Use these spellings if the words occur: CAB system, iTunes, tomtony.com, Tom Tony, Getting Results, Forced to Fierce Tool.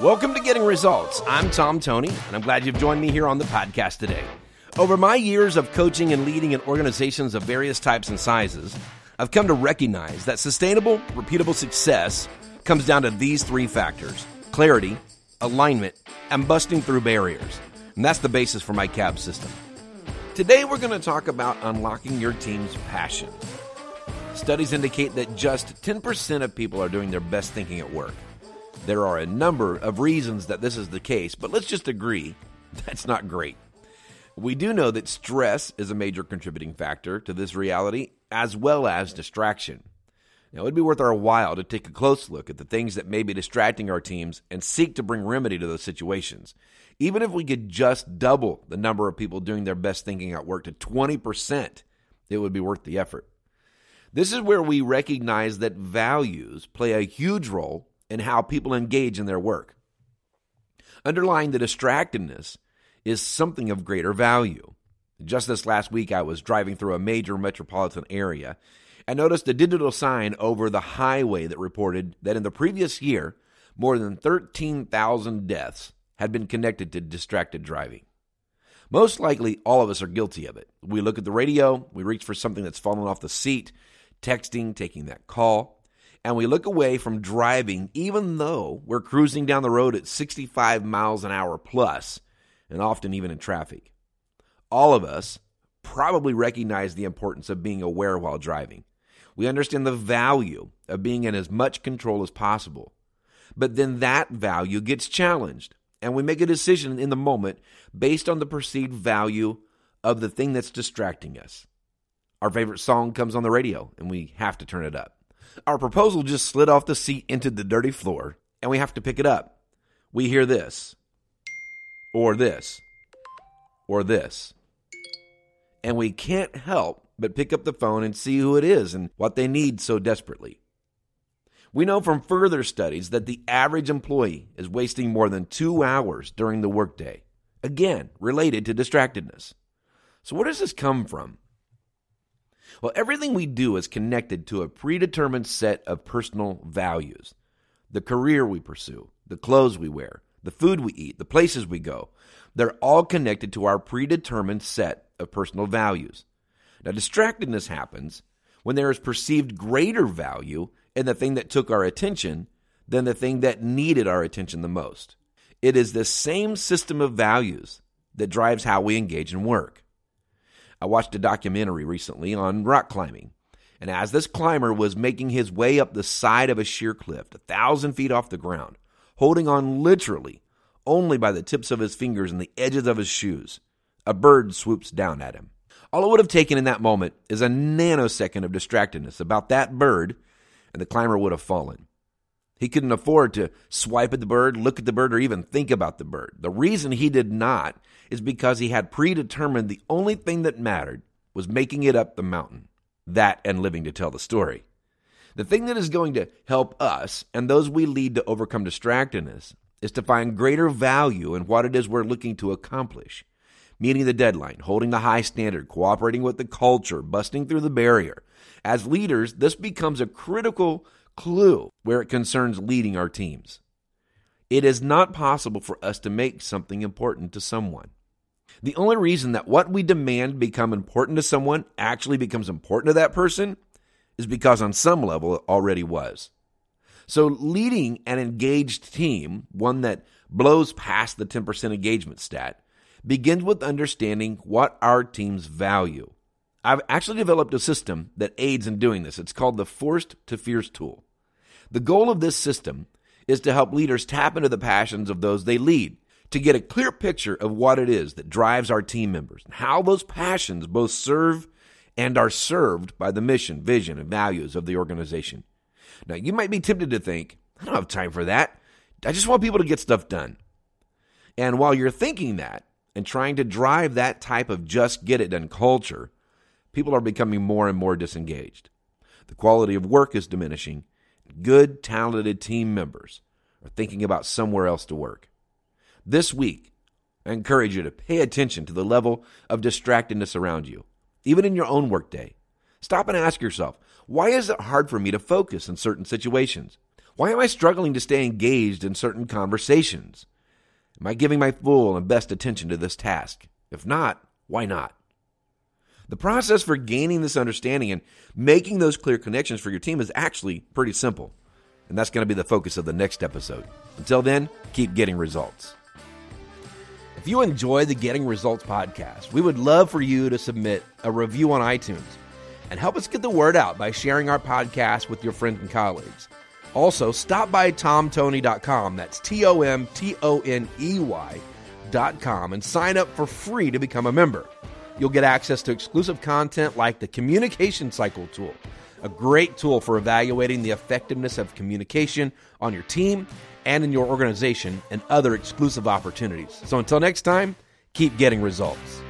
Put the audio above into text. Welcome to Getting Results. I'm Tom Tony, and I'm glad you've joined me here on the podcast today. Over my years of coaching and leading in organizations of various types and sizes, I've come to recognize that sustainable, repeatable success comes down to these three factors: clarity, alignment, and busting through barriers. And that's the basis for my CAB system. Today, we're going to talk about unlocking your team's passion. Studies indicate that just 10% of people are doing their best thinking at work. There are a number of reasons that this is the case, but let's just agree that's not great. We do know that stress is a major contributing factor to this reality, as well as distraction. Now, it would be worth our while to take a close look at the things that may be distracting our teams and seek to bring remedy to those situations. Even if we could just double the number of people doing their best thinking at work to 20%, it would be worth the effort. This is where we recognize that values play a huge role in how people engage in their work. Underlying the distractedness is something of greater value. Just this last week, I was driving through a major metropolitan area and noticed a digital sign over the highway that reported that in the previous year, more than 13,000 deaths had been connected to distracted driving. Most likely, all of us are guilty of it. We look at the radio, we reach for something that's fallen off the seat, texting, taking that call, and we look away from driving even though we're cruising down the road at 65 miles an hour plus, and often even in traffic. All of us probably recognize the importance of being aware while driving. We understand the value of being in as much control as possible. But then that value gets challenged, and we make a decision in the moment based on the perceived value of the thing that's distracting us. Our favorite song comes on the radio, and we have to turn it up. Our proposal just slid off the seat into the dirty floor, and we have to pick it up. We hear this, or this, or this. And we can't help but pick up the phone and see who it is and what they need so desperately. We know from further studies that the average employee is wasting more than 2 hours during the workday, again, related to distractedness. So where does this come from? Well, everything we do is connected to a predetermined set of personal values: the career we pursue, the clothes we wear, the food we eat, the places we go. They're all connected to our predetermined set of personal values. Now, distractedness happens when there is perceived greater value in the thing that took our attention than the thing that needed our attention the most. It is this same system of values that drives how we engage in work. I watched a documentary recently on rock climbing, and as this climber was making his way up the side of a sheer cliff, 1,000 feet off the ground, holding on literally only by the tips of his fingers and the edges of his shoes, a bird swoops down at him. All it would have taken in that moment is a nanosecond of distractedness about that bird, and the climber would have fallen. He couldn't afford to swipe at the bird, look at the bird, or even think about the bird. The reason he did not is because he had predetermined the only thing that mattered was making it up the mountain, that and living to tell the story. The thing that is going to help us and those we lead to overcome distractedness is to find greater value in what it is we're looking to accomplish: meeting the deadline, holding the high standard, cooperating with the culture, busting through the barrier. As leaders, this becomes a critical clue where it concerns leading our teams. It is not possible for us to make something important to someone. The only reason that what we demand become important to someone actually becomes important to that person is because on some level it already was. So leading an engaged team, one that blows past the 10% engagement stat, begins with understanding what our teams value. I've actually developed a system that aids in doing this. It's called the Forced to Fierce Tool. The goal of this system is to help leaders tap into the passions of those they lead, to get a clear picture of what it is that drives our team members and how those passions both serve and are served by the mission, vision, and values of the organization. Now, you might be tempted to think, I don't have time for that. I just want people to get stuff done. And while you're thinking that and trying to drive that type of just get it done culture, people are becoming more and more disengaged. The quality of work is diminishing. Good, talented team members are thinking about somewhere else to work. This week, I encourage you to pay attention to the level of distractedness around you, even in your own workday. Stop and ask yourself, why is it hard for me to focus in certain situations? Why am I struggling to stay engaged in certain conversations? Am I giving my full and best attention to this task? If not, why not? The process for gaining this understanding and making those clear connections for your team is actually pretty simple. And that's going to be the focus of the next episode. Until then, keep getting results. If you enjoy the Getting Results podcast, we would love for you to submit a review on iTunes and help us get the word out by sharing our podcast with your friends and colleagues. Also, stop by tomtony.com, that's TOMTONEY.com, and sign up for free to become a member. You'll get access to exclusive content like the Communication Cycle Tool, a great tool for evaluating the effectiveness of communication on your team and in your organization, and other exclusive opportunities. So until next time, keep getting results.